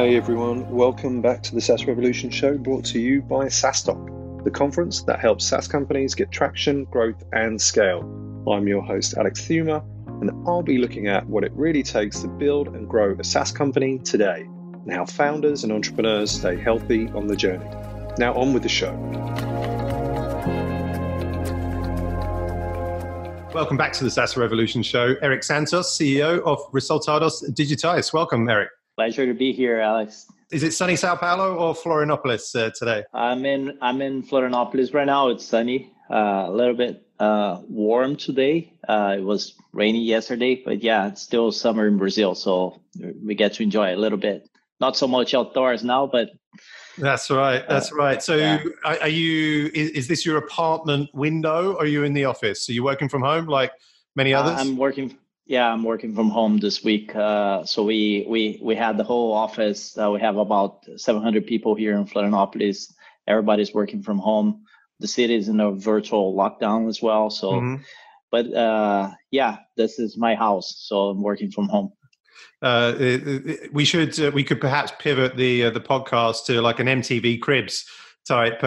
Hey everyone, welcome back to the SaaS Revolution Show, brought to you by SaaStock, the conference that helps SaaS companies get traction, growth and scale. I'm your host Alex Theumer, and I'll be looking at what it really takes to build and grow a SaaS company today, and how founders and entrepreneurs stay healthy on the journey. Now on with the show. Welcome back to the SaaS Revolution Show. Eric Santos, CEO of Resultados Digitais. Welcome, Eric. Pleasure to be here, Alex. Is it sunny Sao Paulo or Florianópolis today? I'm in Florianópolis right now. It's sunny, a little bit warm today. It was rainy yesterday, but yeah, it's still summer in Brazil, so we get to enjoy it a little bit. Not so much outdoors now, but that's right. That's right. So, yeah. Is this your apartment window, or are you in the office? Are you working from home like many others? I'm working from home this week. So we had the whole office. We have about 700 people here in Florianópolis. Everybody's working from home. The city is in a virtual lockdown as well. So, but yeah, this is my house, so I'm working from home. We could perhaps pivot the podcast to like an MTV Cribs type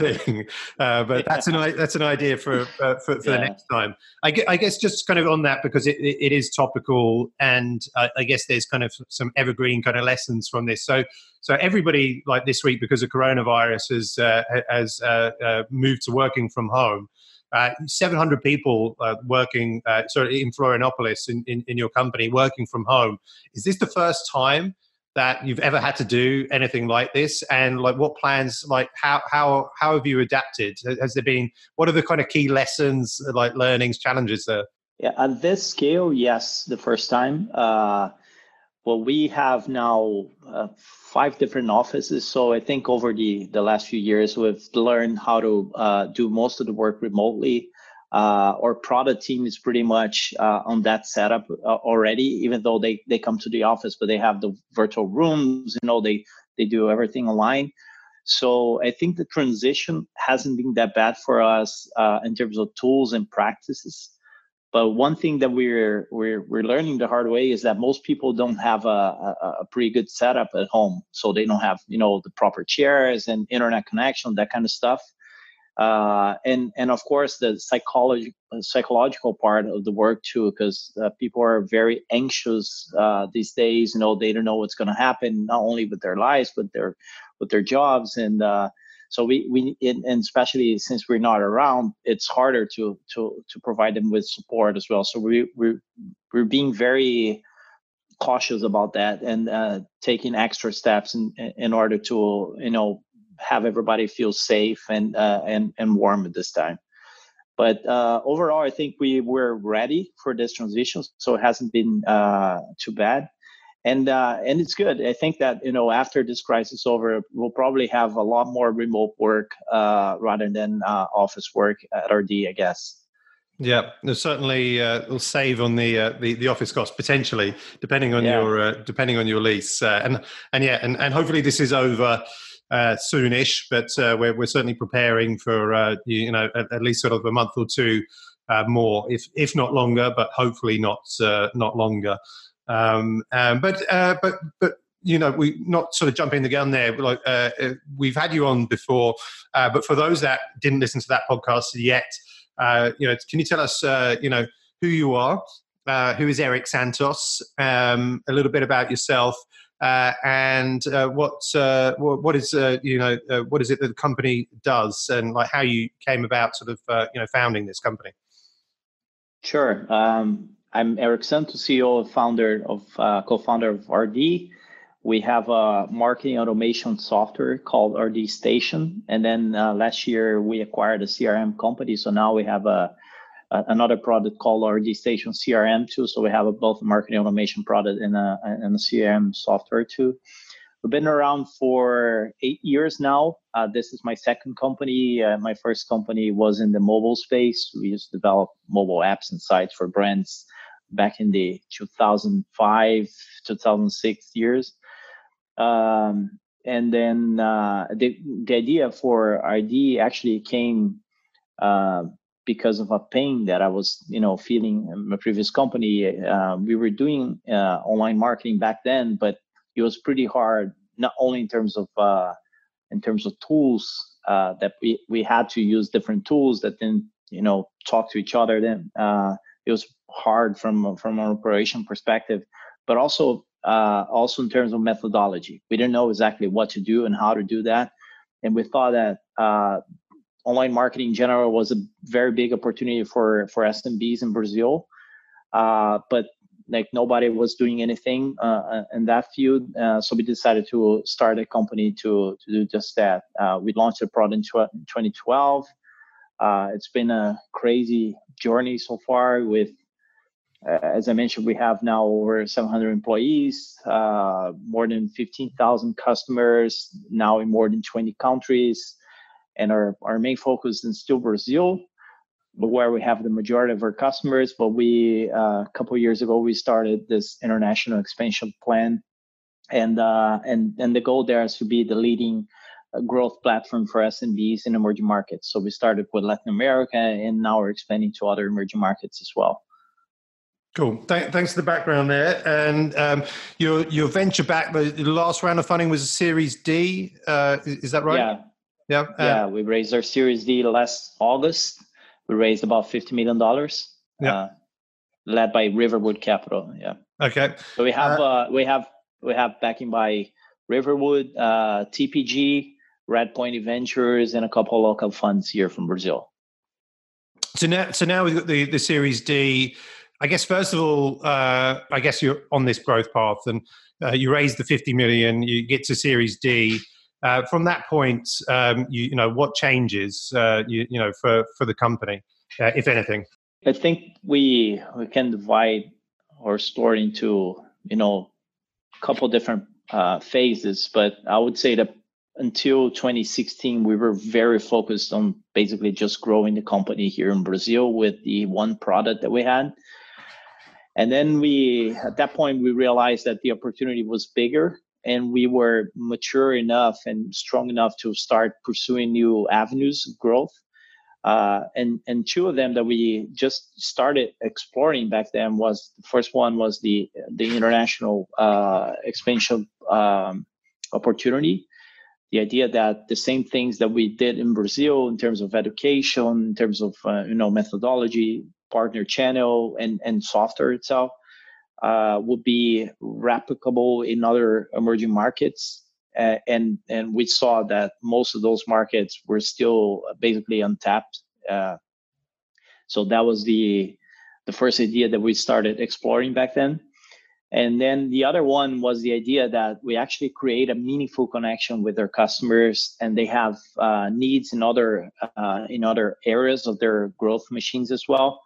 thing, but that's an idea for the next time. I guess just kind of on that, because it is topical, and I guess there's kind of some evergreen kind of lessons from this. So everybody like this week, because of coronavirus, has moved to working from home. 700 people working in Florianópolis in your company, working from home. Is this the first time that you've ever had to do anything like this? And like, what plans, like how have you adapted? Has there been, what are the kind of key lessons, like learnings, challenges there? Yeah, at this scale, yes, the first time. Well, we have now 5 different offices, so I think over the last few years, we've learned how to do most of the work remotely. Our product team is pretty much on that setup already, even though they come to the office, but they have the virtual rooms, you know, they do everything online. So I think the transition hasn't been that bad for us in terms of tools and practices. But one thing that we're learning the hard way is that most people don't have a pretty good setup at home, so they don't have, you know, the proper chairs and internet connection, that kind of stuff. And of course the psychological part of the work too, because people are very anxious these days. You know, they don't know what's going to happen, not only with their lives but with their jobs, and so we especially since we're not around, it's harder to provide them with support as well. So we're being very cautious about that, and taking extra steps in order to, you know, have everybody feel safe and warm at this time. But overall, I think we were ready for this transition, so it hasn't been too bad. And it's good. I think that, you know, after this crisis over, we'll probably have a lot more remote work rather than office work at RD, I guess. Yeah, certainly will save on the office costs potentially, depending on your lease, and hopefully this is over soonish. But we're certainly preparing for at least sort of a month or two more, if not longer, but hopefully not longer. But you know, we not sort of jumping the gun there. Like we've had you on before, but for those that didn't listen to that podcast yet, you know, can you tell us, you know, who you are, who is Eric Santos, a little bit about yourself, and what is it that the company does, and like how you came about sort of founding this company? Sure. I'm Eric Santos, CEO and co-founder of RD. We have a marketing automation software called RD Station, and then last year we acquired a CRM company. So now we have another product called RD Station CRM too. So we have both a marketing automation product and a CRM software too. We've been around for 8 years now. This is my second company. My first company was in the mobile space. We used to develop mobile apps and sites for brands back in the 2005, 2006 years. And then the idea for RD actually came because of a pain that I was, you know, feeling in my previous company. We were doing online marketing back then, but it was pretty hard, not only in terms of tools that we had to use different tools that didn't, you know, talk to each other. Then it was hard from an operation perspective, but also in terms of methodology. We didn't know exactly what to do and how to do that. And we thought that online marketing in general was a very big opportunity for SMBs in Brazil. But like nobody was doing anything in that field. So we decided to start a company to do just that. We launched the product in 2012. It's been a crazy journey so far with, as I mentioned, we have now over 700 employees, more than 15,000 customers, now in more than 20 countries. And our main focus is still Brazil, where we have the majority of our customers. But we, a couple of years ago, we started this international expansion plan. And the goal there is to be the leading growth platform for SMBs in emerging markets. So we started with Latin America, and now we're expanding to other emerging markets as well. Cool. Thanks for the background there. And your venture back, the last round of funding was a Series D. Is that right? Yeah. Yeah. Yeah. We raised our Series D last August. We raised about $50 million, led by Riverwood Capital. Yeah. Okay. So we have backing by Riverwood, TPG, Red Point Ventures, and a couple of local funds here from Brazil. So now we've got the Series D. I guess first of all, I guess you're on this growth path, and you raised the 50 million. You get to Series D. From that point, you know, what changes you know for the company, if anything? I think we can divide our story into, you know, a couple different phases, but I would say that until 2016, we were very focused on basically just growing the company here in Brazil with the one product that we had. And then at that point, we realized that the opportunity was bigger. And we were mature enough and strong enough to start pursuing new avenues of growth. And two of them that we just started exploring back then was, the first one was the international expansion opportunity. The idea that the same things that we did in Brazil in terms of education, in terms of methodology, partner channel, and software itself, would be replicable in other emerging markets, and we saw that most of those markets were still basically untapped. So that was the first idea that we started exploring back then. And then the other one was the idea that we actually create a meaningful connection with our customers, and they have needs in other areas of their growth machines as well.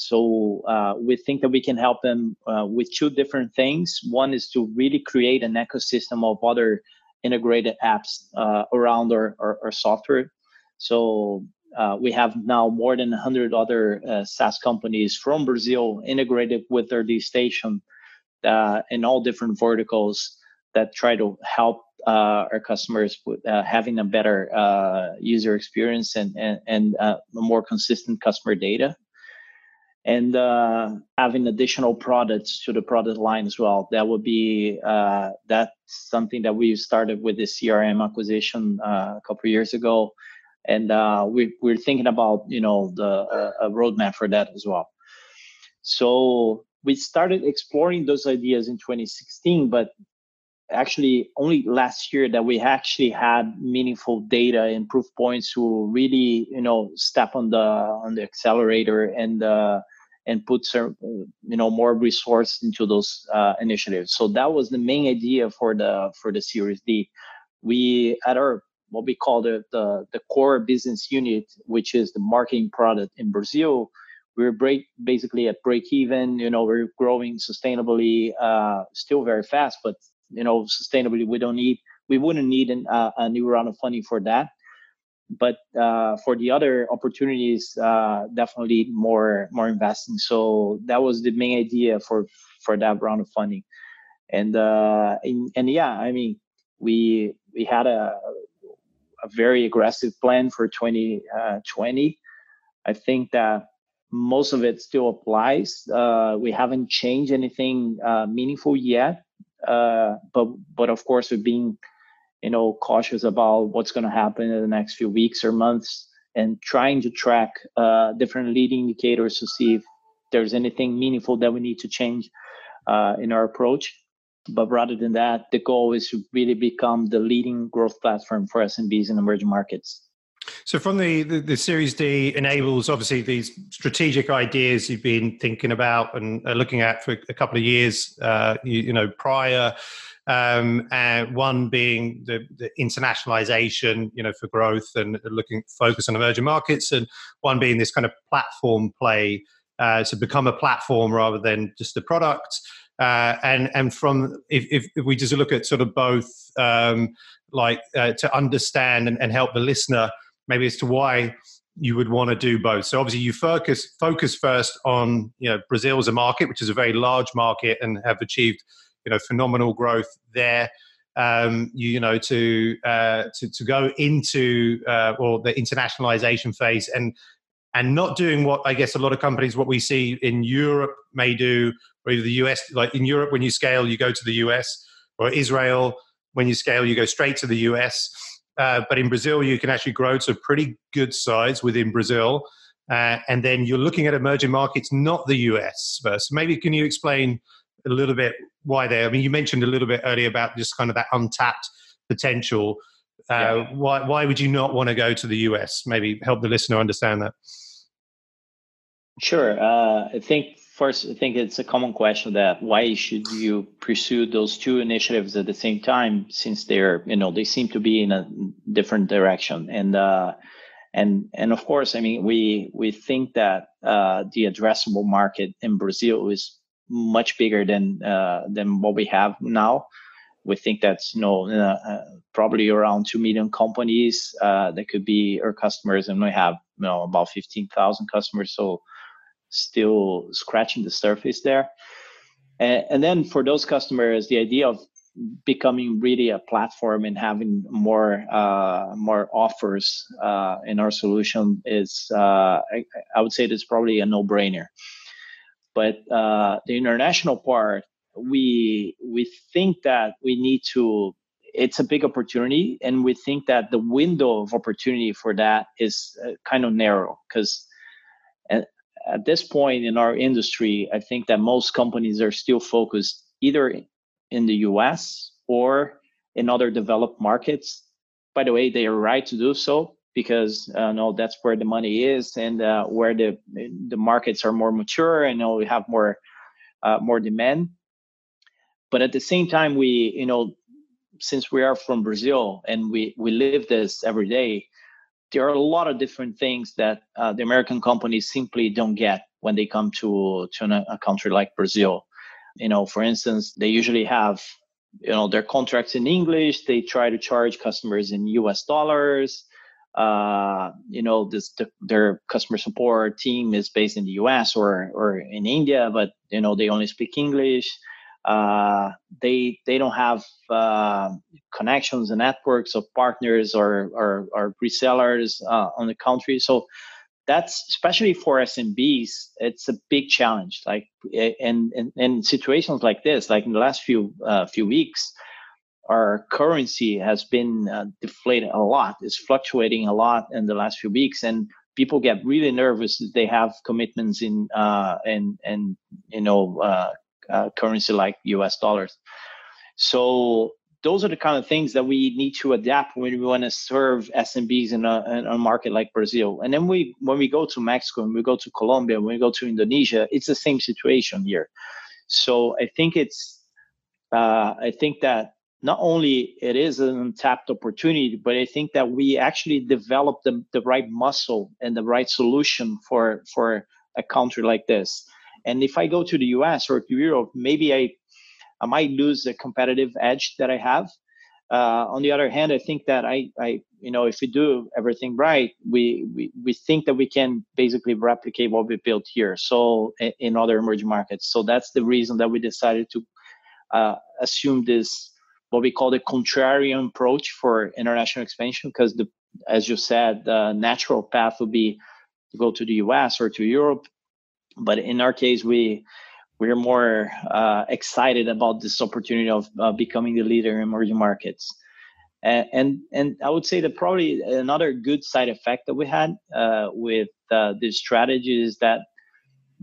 So we think that we can help them with two different things. One is to really create an ecosystem of other integrated apps around our software. So we have now more than 100 other SaaS companies from Brazil integrated with their RD Station in all different verticals that try to help our customers with having a better user experience and more consistent customer data. And having additional products to the product line as well. That would be that's something that we started with the CRM acquisition a couple of years ago, and we're thinking about a roadmap for that as well. So we started exploring those ideas in 2016, but actually only last year that we actually had meaningful data and proof points to really step on the accelerator and put some, more resource into those initiatives. So that was the main idea for the Series D. We at our what we call the core business unit, which is the marketing product in Brazil, we're basically at break even. We're growing sustainably, still very fast, but sustainably we wouldn't need a new round of funding for that. But for the other opportunities, definitely more investing. So that was the main idea for that round of funding. And we had a very aggressive plan for 2020. I think that most of it still applies. We haven't changed anything meaningful yet. But of course, we've been, you know, cautious about what's going to happen in the next few weeks or months, and trying to track different leading indicators to see if there's anything meaningful that we need to change in our approach. But rather than that, the goal is to really become the leading growth platform for SMBs in emerging markets. So from the Series D enables, obviously, these strategic ideas you've been thinking about and looking at for a couple of years, prior. One being the internationalization, for growth and focus on emerging markets, and one being this kind of platform play, to become a platform rather than just a product. And from if we just look at sort of both, to understand and help the listener maybe as to why you would want to do both. So obviously you focus first on Brazil as a market, which is a very large market, and have achieved phenomenal growth there. To go into the internationalization phase and not doing what I guess a lot of companies, what we see in Europe may do, or even the US. Like in Europe, when you scale, you go to the US, or Israel, when you scale, you go straight to the US. But in Brazil, you can actually grow to a pretty good size within Brazil, and then you're looking at emerging markets, not the US first. Maybe can you explain a little bit why there? I mean, you mentioned a little bit earlier about just kind of that untapped potential. Yeah. Why would you not want to go to the US? Maybe help the listener understand that. Sure. I think it's a common question that why should you pursue those two initiatives at the same time, since they're, they seem to be in a different direction. And of course, I mean, we think that the addressable market in Brazil is much bigger than what we have now. We think that's probably around 2 million companies that could be our customers, and we have about 15,000 customers, so still scratching the surface there. And then for those customers, the idea of becoming really a platform and having more offers in our solution is, I would say, that's probably a no-brainer. But the international part, we think that we need to, it's a big opportunity, and we think that the window of opportunity for that is kind of narrow, because at this point in our industry, I think that most companies are still focused either in the US or in other developed markets. By the way, they are right to do so, because that's where the money is, and where the markets are more mature, and we have more demand. But at the same time, we since we are from Brazil and we live this every day, there are a lot of different things that the American companies simply don't get when they come to a country like Brazil. For instance, they usually have their contracts in English. They try to charge customers in US dollars. Their customer support team is based in the US or in India, but they only speak English. They don't have connections and networks of partners or resellers on the country. So that's, especially for SMBs, it's a big challenge. Like in situations like this, like in the last few weeks, our currency has been deflated a lot. It's fluctuating a lot in the last few weeks, and people get really nervous that they have commitments in currency like US dollars. So those are the kind of things that we need to adapt when we want to serve SMBs in a market like Brazil. And then when we go to Mexico, when we go to Colombia, when we go to Indonesia, it's the same situation here. So I think that not only it is an untapped opportunity, but I think that we actually develop the right muscle and the right solution for a country like this. And if I go to the US or to Europe, maybe I might lose the competitive edge that I have. On the other hand, I think that I if we do everything right, we think that we can basically replicate what we built here, so in other emerging markets. So that's the reason that we decided to assume this, what we call the contrarian approach for international expansion, because, as you said, the natural path would be to go to the US or to Europe. But in our case, we we're more excited about this opportunity of becoming the leader in emerging markets. And I would say that probably another good side effect that we had with this strategy is that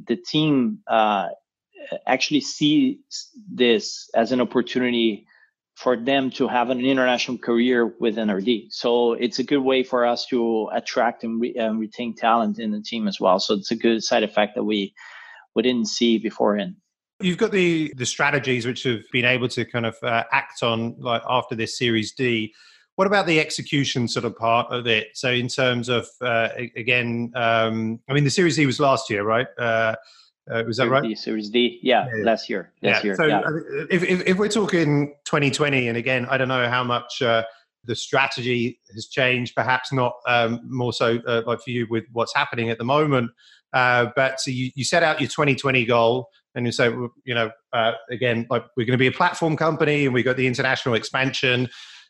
the team actually sees this as an opportunity for them to have an international career with NRD. So it's a good way for us to attract and retain talent in the team as well. So it's a good side effect that we didn't see beforehand. You've got the strategies which have been able to kind of act on like after this Series D. What about the execution sort of part of it? So in terms of, again, I mean, the Series D was last year, right? Was that right? Series D, yeah. last year. So yeah. If we're talking 2020, and again, I don't know how much the strategy has changed, perhaps not more so like for you with what's happening at the moment, but so you set out your 2020 goal, and you say, you know, again, like we're going to be a platform company, and we've got the international expansion.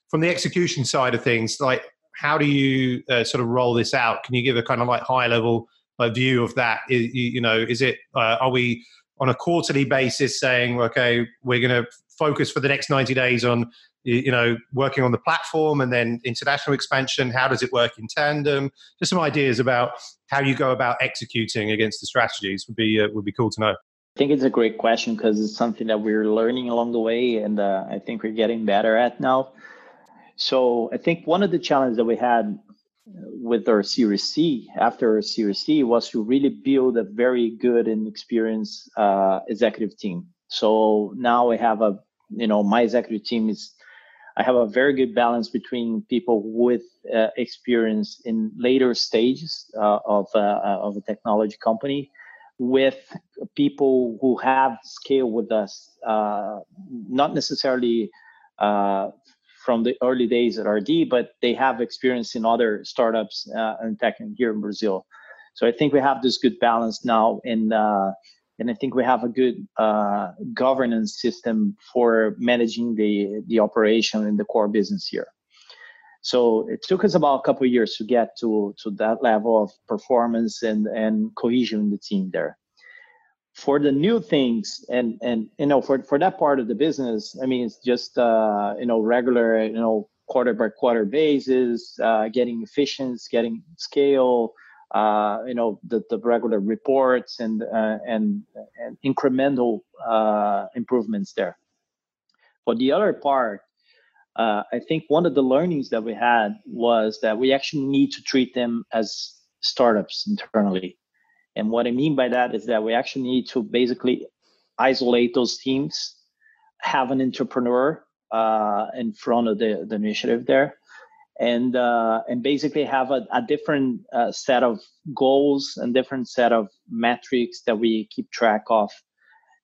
From the execution side of things, like how do you sort of roll this out? Can you give a kind of like high level view of that? You know, is it are we on a quarterly basis saying, okay, we're going to focus for the next 90 days on, you know, working on the platform and then international expansion? How does it work in tandem? Just some ideas about how you go about executing against the strategies would be cool to know. I think it's a great question because it's something that we're learning along the way, and I think we're getting better at now. So I think one of the challenges that we had with our Series C, after our Series C, was to really build a very good and experienced executive team. So now we have my executive team I have a very good balance between people with experience in later stages of a technology company with people who have scale with us, not necessarily from the early days at RD, but they have experience in other startups and tech here in Brazil. So I think we have this good balance now, and I think we have a good governance system for managing the operation in the core business here. So it took us about a couple of years to get to that level of performance and cohesion in the team there. For the new things and you know, for that part of the business, I mean, it's just regular, quarter by quarter basis, getting efficiency, getting scale, the regular reports and incremental improvements there. For the other part, I think one of the learnings that we had was that we actually need to treat them as startups internally. And what I mean by that is that we actually need to basically isolate those teams, have an entrepreneur in front of the initiative there, and basically have a different set of goals and different set of metrics that we keep track of,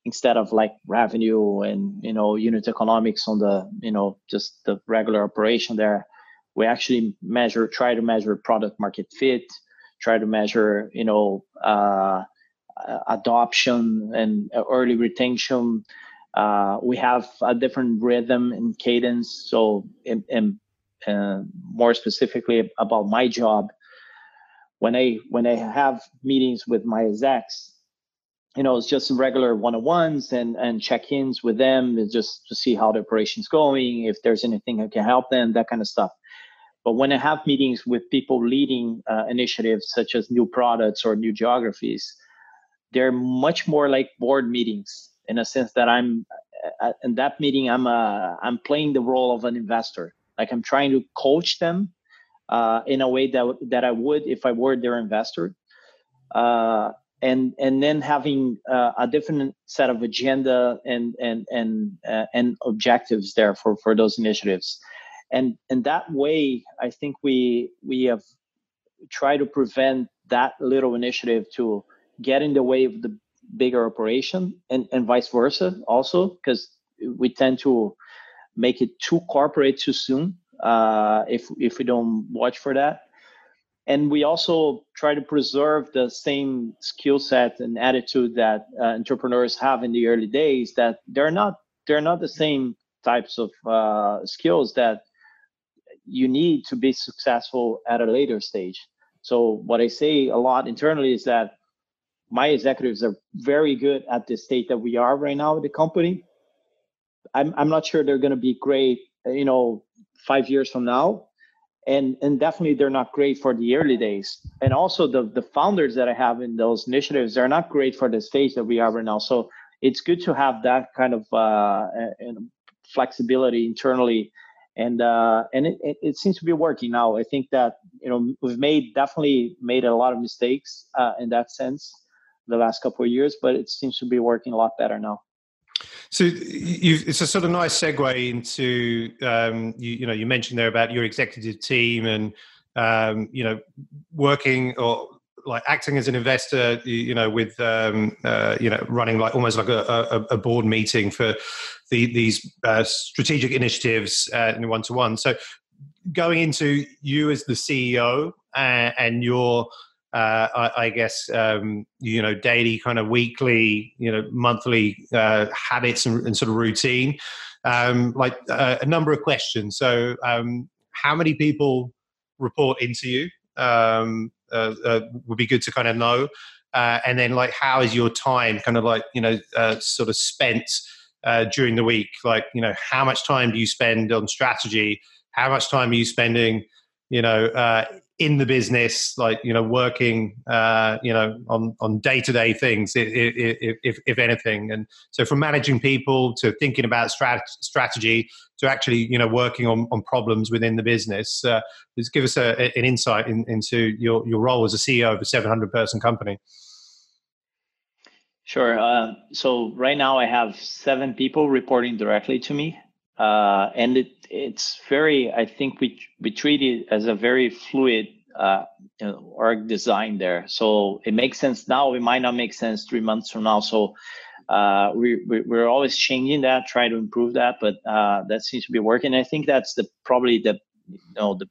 instead of like revenue and, unit economics on just the regular operation there. We actually try to measure product market fit, try to measure, adoption and early retention. We have a different rhythm and cadence. So, more specifically about my job, when I have meetings with my execs, it's just regular one-on-ones and check-ins with them, just to see how the operation's going, if there's anything I can help them, that kind of stuff. But when I have meetings with people leading initiatives such as new products or new geographies, they're much more like board meetings, in a sense that I'm playing the role of an investor. Like I'm trying to coach them in a way that I would if I were their investor. And then having a different set of agenda and objectives there for those initiatives. And that way, I think we have tried to prevent that little initiative to get in the way of the bigger operation, and vice versa also, because we tend to make it too corporate too soon if we don't watch for that. And we also try to preserve the same skill set and attitude that entrepreneurs have in the early days, that they're not the same types of skills that you need to be successful at a later stage. So what I say a lot internally is that my executives are very good at the state that we are right now with the company. I'm not sure they're going to be great, 5 years from now. And definitely they're not great for the early days. And also the founders that I have in those initiatives are not great for the stage that we are right now. So it's good to have that kind of flexibility internally. And it seems to be working now. I think that, we've definitely made a lot of mistakes in that sense the last couple of years, but it seems to be working a lot better now. So it's a sort of nice segue into, you mentioned there about your executive team and, working or like acting as an investor, with, running like almost like a board meeting for these strategic initiatives in one-to-one. So going into you as the CEO and your daily, kind of weekly, monthly habits and sort of routine. A number of questions. So, how many people report into you? Would be good to kind of know. And then, how is your time, spent during the week? How much time do you spend on strategy? How much time are you spending? In the business, working, on day-to-day things, if anything. And so from managing people to thinking about strategy to actually, working on problems within the business, just give us an insight into your role as a CEO of a 700-person company. Sure. So right now I have 7 people reporting directly to me. And it's very, I think we treat it as a very fluid org design there. So it makes sense now. It might not make sense 3 months from now. So we're always changing that, trying to improve that. But that seems to be working. I think that's the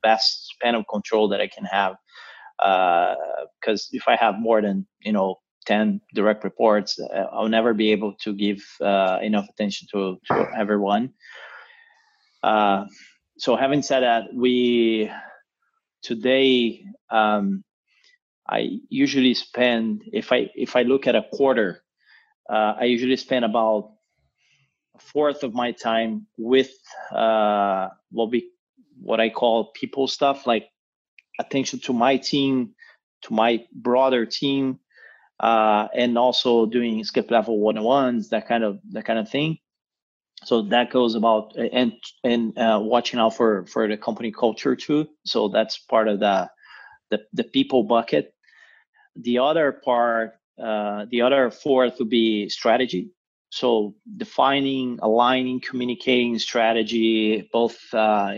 best span of control that I can have. Because if I have more than 10 direct reports, I'll never be able to give enough attention to everyone. So having said that, today, I usually spend, if I look at a quarter, I usually spend about a fourth of my time with, what I call people stuff, like attention to my team, to my broader team, and also doing skip level 101s, that kind of thing. So that goes about and watching out for the company culture too. So that's part of the people bucket. The other part, the other fourth would be strategy. So defining, aligning, communicating strategy, both to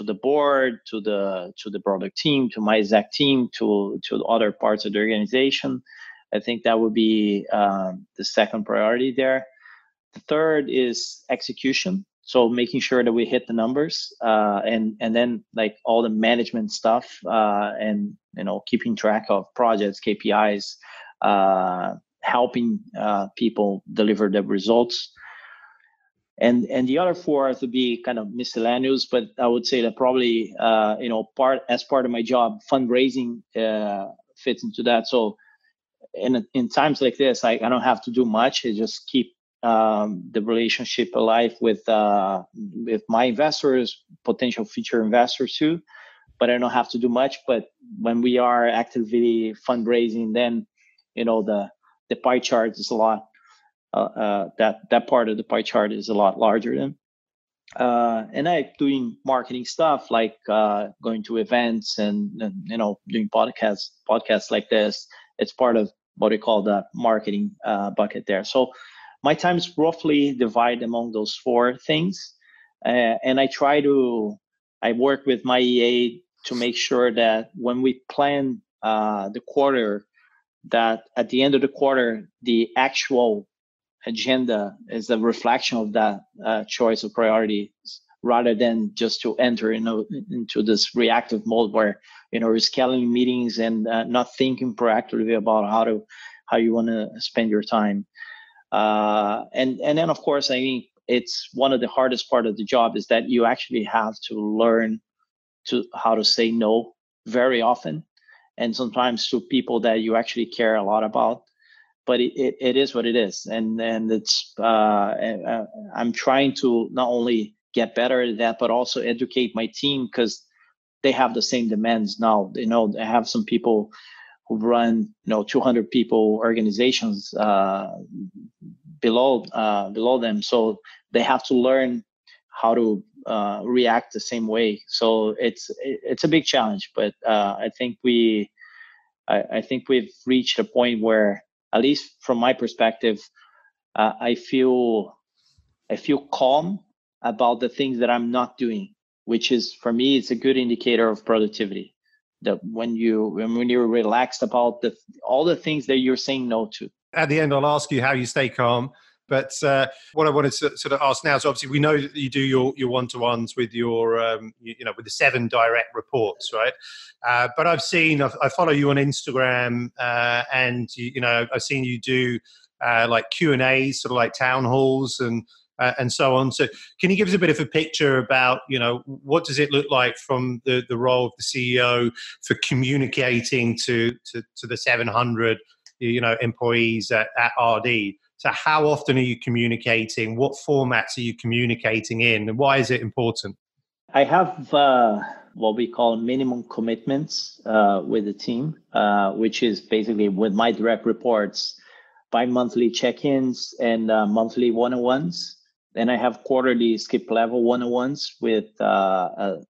the board, to the product team, to my exec team, to other parts of the organization. I think that would be the second priority there. The third is execution. So making sure that we hit the numbers, and then all the management stuff, and keeping track of projects, KPIs, helping people deliver the results. And the other four would be kind of miscellaneous, but I would say that probably part of my job, fundraising fits into that. So in times like this, I don't have to do much. I just keep the relationship alive with my investors, potential future investors too. But I don't have to do much. But when we are actively fundraising, then the pie chart is a lot. That part of the pie chart is a lot larger than, and I doing marketing stuff like going to events and doing podcasts like this. It's part of what we call the marketing bucket there. So my time is roughly divided among those four things, and I work with my EA to make sure that when we plan the quarter, that at the end of the quarter the actual agenda is a reflection of that choice of priorities, rather than just to enter into this reactive mode where we're scaling meetings and not thinking proactively about how you want to spend your time. And then of course, I think it's one of the hardest part of the job is that you actually have to learn how to say no very often, and sometimes to people that you actually care a lot about. But it is what it is, and it's I'm trying to not only get better at that, but also educate my team, because they have the same demands now. You know, I have some people who run 200 people organizations below them, so they have to learn how to react the same way. So it's a big challenge, but I think we've reached a point where, at least from my perspective, I feel calm about the things that I'm not doing, which is, for me, it's a good indicator of productivity. That when you're relaxed about all the things that you're saying no to. At the end, I'll ask you how you stay calm. But what I wanted to sort of ask now is, obviously we know that you do your one-to-ones with your with the 7 direct reports, right? But I follow you on Instagram, and I've seen you do like Q&A's, sort of like town halls and so on. So can you give us a bit of a picture about what does it look like from the role of the CEO for communicating to the 700 employees at RD? So how often are you communicating? What formats are you communicating in? And why is it important? I have what we call minimum commitments with the team, which is basically with my direct reports, bi-monthly check-ins and monthly one-on-ones. Then I have quarterly skip-level one-on-ones with the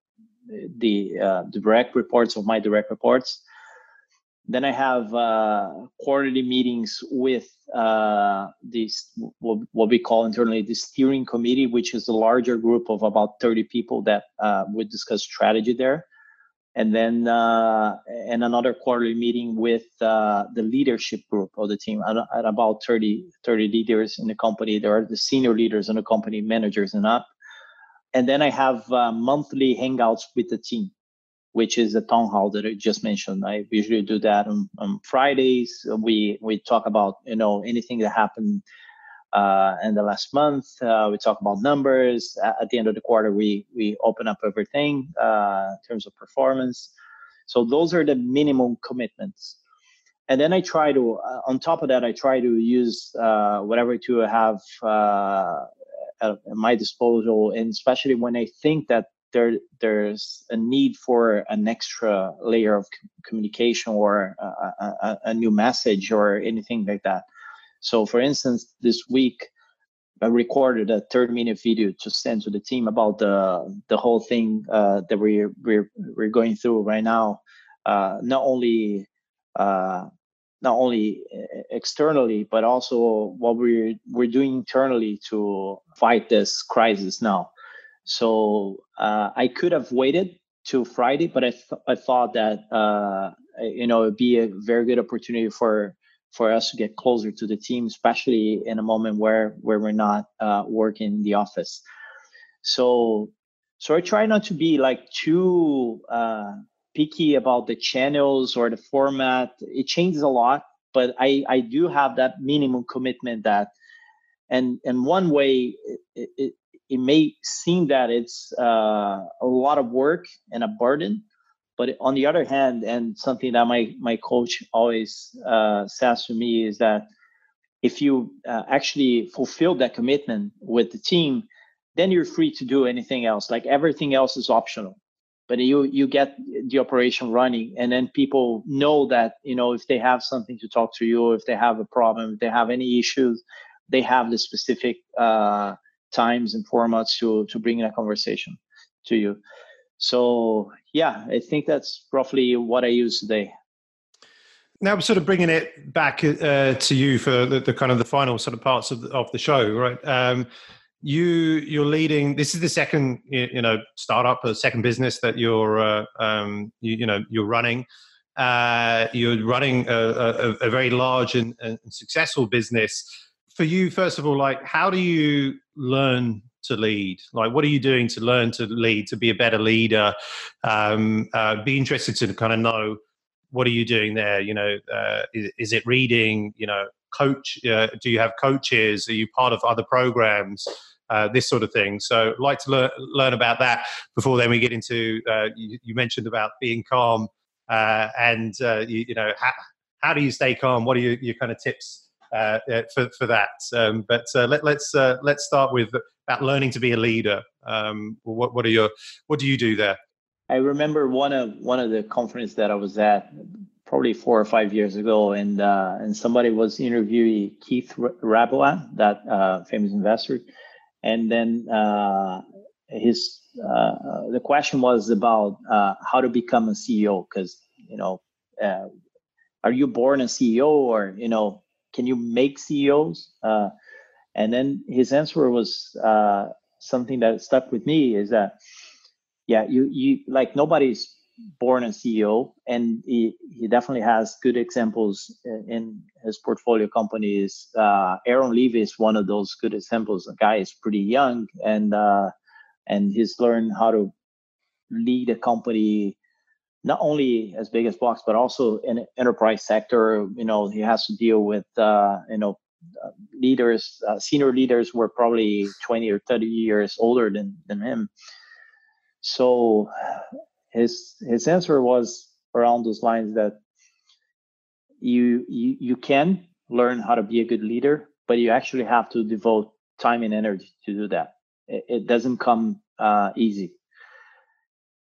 direct reports of my direct reports. Then I have quarterly meetings with what we call internally the steering committee, which is a larger group of about 30 people that would discuss strategy there. And then another quarterly meeting with the leadership group of the team at about 30 leaders in the company. There are the senior leaders in the company, managers and up. And then I have monthly hangouts with the team, which is the town hall that I just mentioned. I usually do that on Fridays. We talk about anything that happened in the last month. We talk about numbers. At the end of the quarter, we open up everything in terms of performance. So those are the minimum commitments. And then I try to, on top of that, I try to use whatever to have at my disposal, and especially when I think that there's a need for an extra layer of communication or a new message or anything like that. So for instance, this week, I recorded a 30-minute video to send to the team about the whole thing that we're going through right now, not only externally, but also what we're doing internally to fight this crisis now. So I could have waited till Friday, but I thought that it'd be a very good opportunity for us to get closer to the team, especially in a moment where we're not working in the office. So I try not to be like too picky about the channels or the format. It changes a lot, but I do have that minimum commitment that, and one way it may seem that it's a lot of work and a burden, but on the other hand, and something that my coach always says to me is that if you actually fulfill that commitment with the team, then you're free to do anything else. Like everything else is optional, but you get the operation running, and then people know that if they have something to talk to you, if they have a problem, if they have any issues, they have the specific times and formats to bring that conversation to you. So yeah, I think that's roughly what I use today. Now, sort of bringing it back to you for the kind of the final sort of parts of the show, right? You're leading. This is the second startup, or second business that you're you're running. You're running a very large and successful business. For you, first of all, like, how do you learn to lead? Like, what are you doing to learn to lead, to be a better leader? Be interested to kind of know, what are you doing there? Is it reading? Coach? Do you have coaches? Are you part of other programs? This sort of thing. So I'd like to learn about that before then we get into, you mentioned about being calm How do you stay calm? What are your kind of tips for that? Let's start with that learning to be a leader. What do you do there? I remember one of the conferences that I was at probably 4 or 5 years ago, and somebody was interviewing Keith Rabois, that famous investor, and then the question was about how to become a CEO, because are you born a CEO, or can you make CEOs? And then his answer was something that stuck with me, is that you like, nobody's born a CEO, and he definitely has good examples in his portfolio companies. Aaron Levie is one of those good examples. The guy is pretty young, and he's learned how to lead a company, not only as big as Box, but also in the enterprise sector. He has to deal with leaders, senior leaders who are probably 20 or 30 years older than him. So his answer was around those lines, that you can learn how to be a good leader, but you actually have to devote time and energy to do that. It doesn't come easy.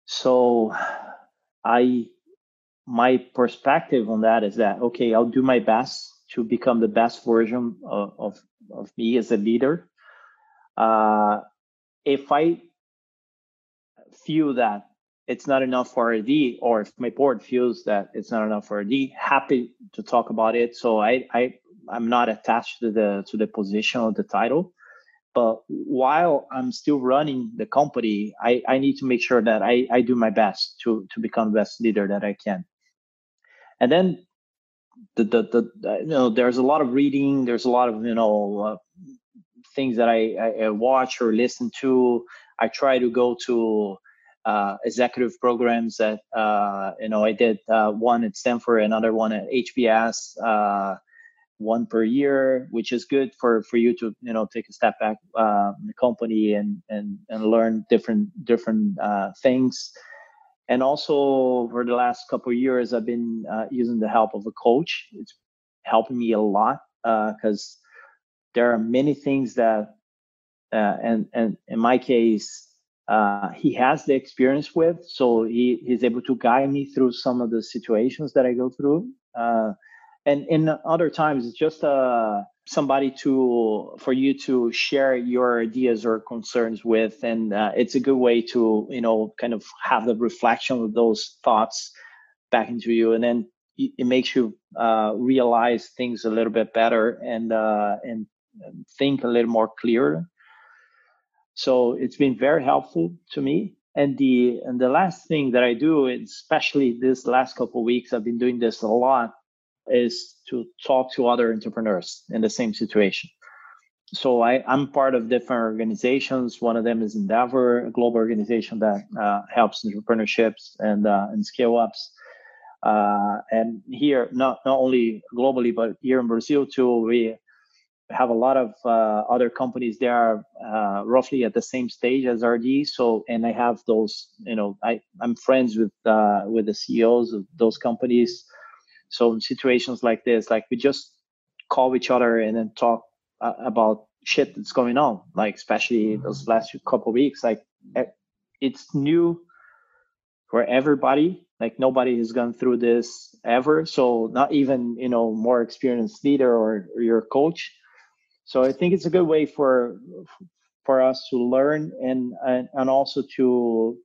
So my perspective on that is that, okay, I'll do my best to become the best version of me as a leader. If I feel that it's not enough for RD, or if my board feels that it's not enough for RD, happy to talk about it. So I'm not attached to the position or the title. But while I'm still running the company, I need to make sure that I do my best to become the best leader that I can. And then there's a lot of reading, there's a lot of things that I watch or listen to. I try to go to executive programs that I did one at Stanford, another one at HBS. One per year, which is good for you to take a step back in the company and learn different things. And also, for the last couple of years, I've been using the help of a coach. It's helping me a lot because there are many things that and in my case he has the experience with, so he's able to guide me through some of the situations that I go through. And in other times, it's just somebody for you to share your ideas or concerns with, and it's a good way to kind of have the reflection of those thoughts back into you, and then it makes you realize things a little bit better and think a little more clearer. So it's been very helpful to me. And the last thing that I do, especially this last couple of weeks, I've been doing this a lot, is to talk to other entrepreneurs in the same situation. So I'm part of different organizations. One of them is Endeavor, a global organization that helps entrepreneurships and scale-ups. And here, not only globally, but here in Brazil too, we have a lot of other companies that are roughly at the same stage as RD. So, and I have those, I'm friends with the CEOs of those companies. So in situations like this, like, we just call each other and then talk about shit that's going on, like, especially those last couple of weeks. Like, it's new for everybody. Like, nobody has gone through this ever. So not even, more experienced leader or your coach. So I think it's a good way for us to learn and also to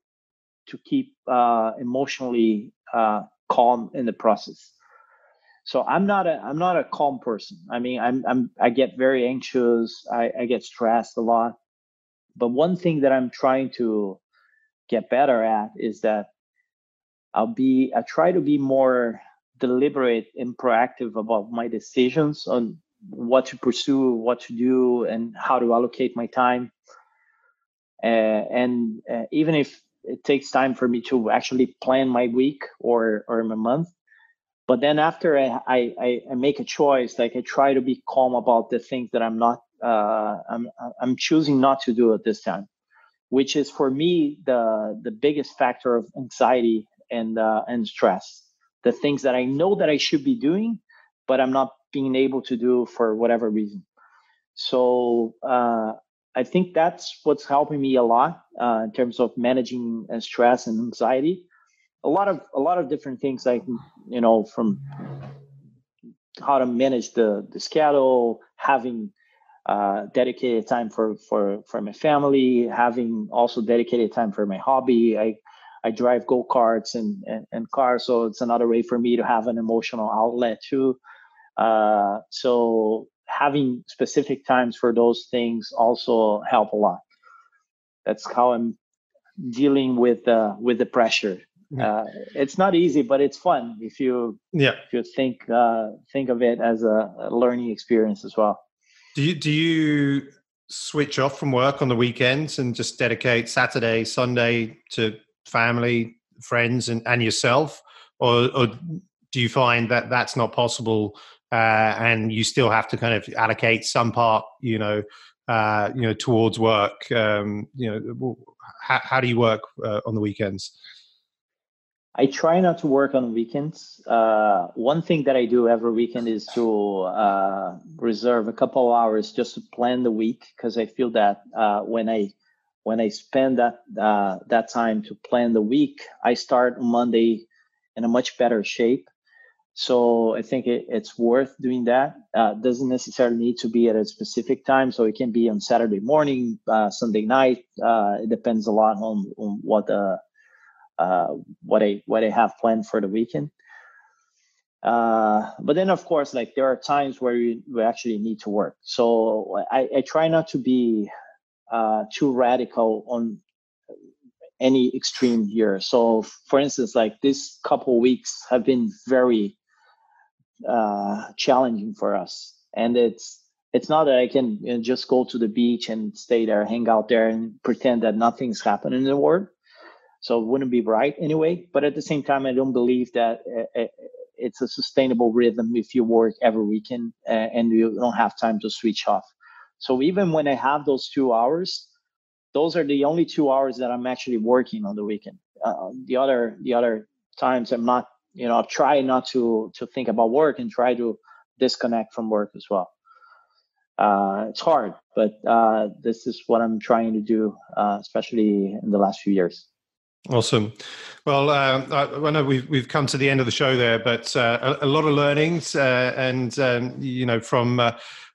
keep emotionally calm in the process. So I'm not a calm person. I mean, I get very anxious. I get stressed a lot. But one thing that I'm trying to get better at is that I try to be more deliberate and proactive about my decisions on what to pursue, what to do, and how to allocate my time. And even if it takes time for me to actually plan my week or my month. But then after I make a choice, like, I try to be calm about the things that I'm choosing not to do at this time, which is for me the biggest factor of anxiety and stress. the things that I know that I should be doing, but I'm not being able to do for whatever reason. So I think that's what's helping me a lot in terms of managing stress and anxiety. A lot of different things, like, you know, from how to manage the schedule, having dedicated time for my family, having also dedicated time for my hobby. I drive go-karts and cars, so it's another way for me to have an emotional outlet too. So having specific times for those things also help a lot. That's how I'm dealing with the pressure. It's not easy, but it's fun if you think of it as a learning experience as well. Do you switch off from work on the weekends and just dedicate Saturday, Sunday to family, friends, and yourself, or do you find that that's not possible and you still have to kind of allocate some part, you know, towards work? How do you work on the weekends? I try not to work on weekends. One thing that I do every weekend is to reserve a couple hours just to plan the week, because I feel that when I spend that time to plan the week, I start Monday in a much better shape. So I think it's worth doing that. Doesn't necessarily need to be at a specific time. So it can be on Saturday morning, Sunday night. It depends a lot on what I have planned for the weekend. But then, of course, like, there are times where we actually need to work. So I try not to be too radical on any extreme here. So, for instance, like, this couple weeks have been very challenging for us. And it's not that I can just go to the beach and stay there, hang out there, and pretend that nothing's happening in the world. So it wouldn't be right anyway. But at the same time, I don't believe that it's a sustainable rhythm if you work every weekend and you don't have time to switch off. So even when I have those 2 hours, those are the only 2 hours that I'm actually working on the weekend. The other times I'm not, I try not to think about work and try to disconnect from work as well. It's hard, but this is what I'm trying to do, especially in the last few years. Awesome. Well, I know we've come to the end of the show there, but a lot of learnings from,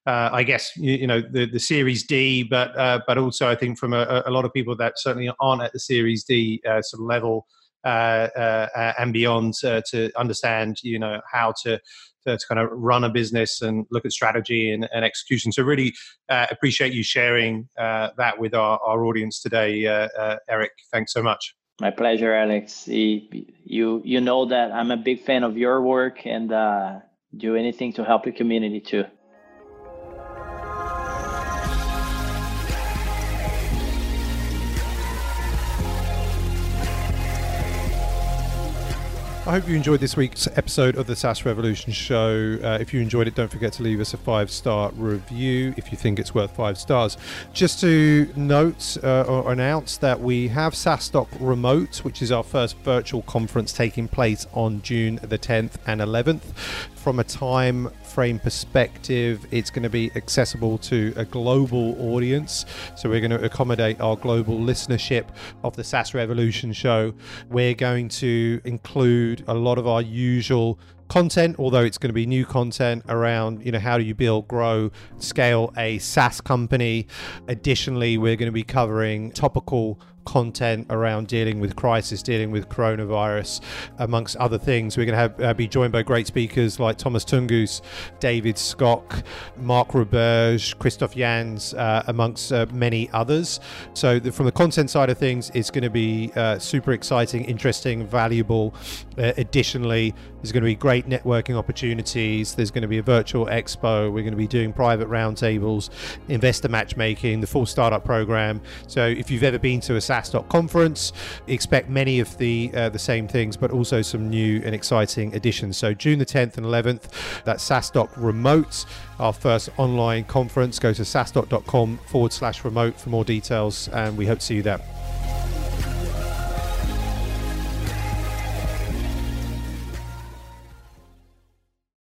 I guess, the Series D, but also I think from a lot of people that certainly aren't at the Series D sort of level and beyond to understand, how to kind of run a business and look at strategy and execution. So really appreciate you sharing that with our audience today. Eric, thanks so much. My pleasure, Alex. You know that I'm a big fan of your work, and do anything to help your community too. I hope you enjoyed this week's episode of the SaaS Revolution Show. If you enjoyed it, don't forget to leave us a 5-star review if you think it's worth 5 stars. Just to note or announce that we have SaaStock Remote, which is our first virtual conference, taking place on June the 10th and 11th. From a time frame perspective, it's going to be accessible to a global audience, so we're going to accommodate our global listenership of the SaaS Revolution Show. We're going to include a lot of our usual content, although it's going to be new content around, how do you build, grow, scale a SaaS company. Additionally, we're going to be covering topical content around dealing with crisis, dealing with coronavirus, amongst other things. We're going to be joined by great speakers like Thomas Tungus, David Scott, Mark Roberge, Christoph Jans, amongst many others. So from the content side of things, it's going to be super exciting, interesting, valuable. Additionally, there's going to be great networking opportunities. There's going to be a virtual expo. We're going to be doing private roundtables, investor matchmaking, the full startup program. So if you've ever been to a SaaStock conference, expect many of the same things, but also some new and exciting additions. So June the 10th and 11th, that's SaaStock Remote, our first online conference. Go to SaaStock.com/remote for more details, and we hope to see you there.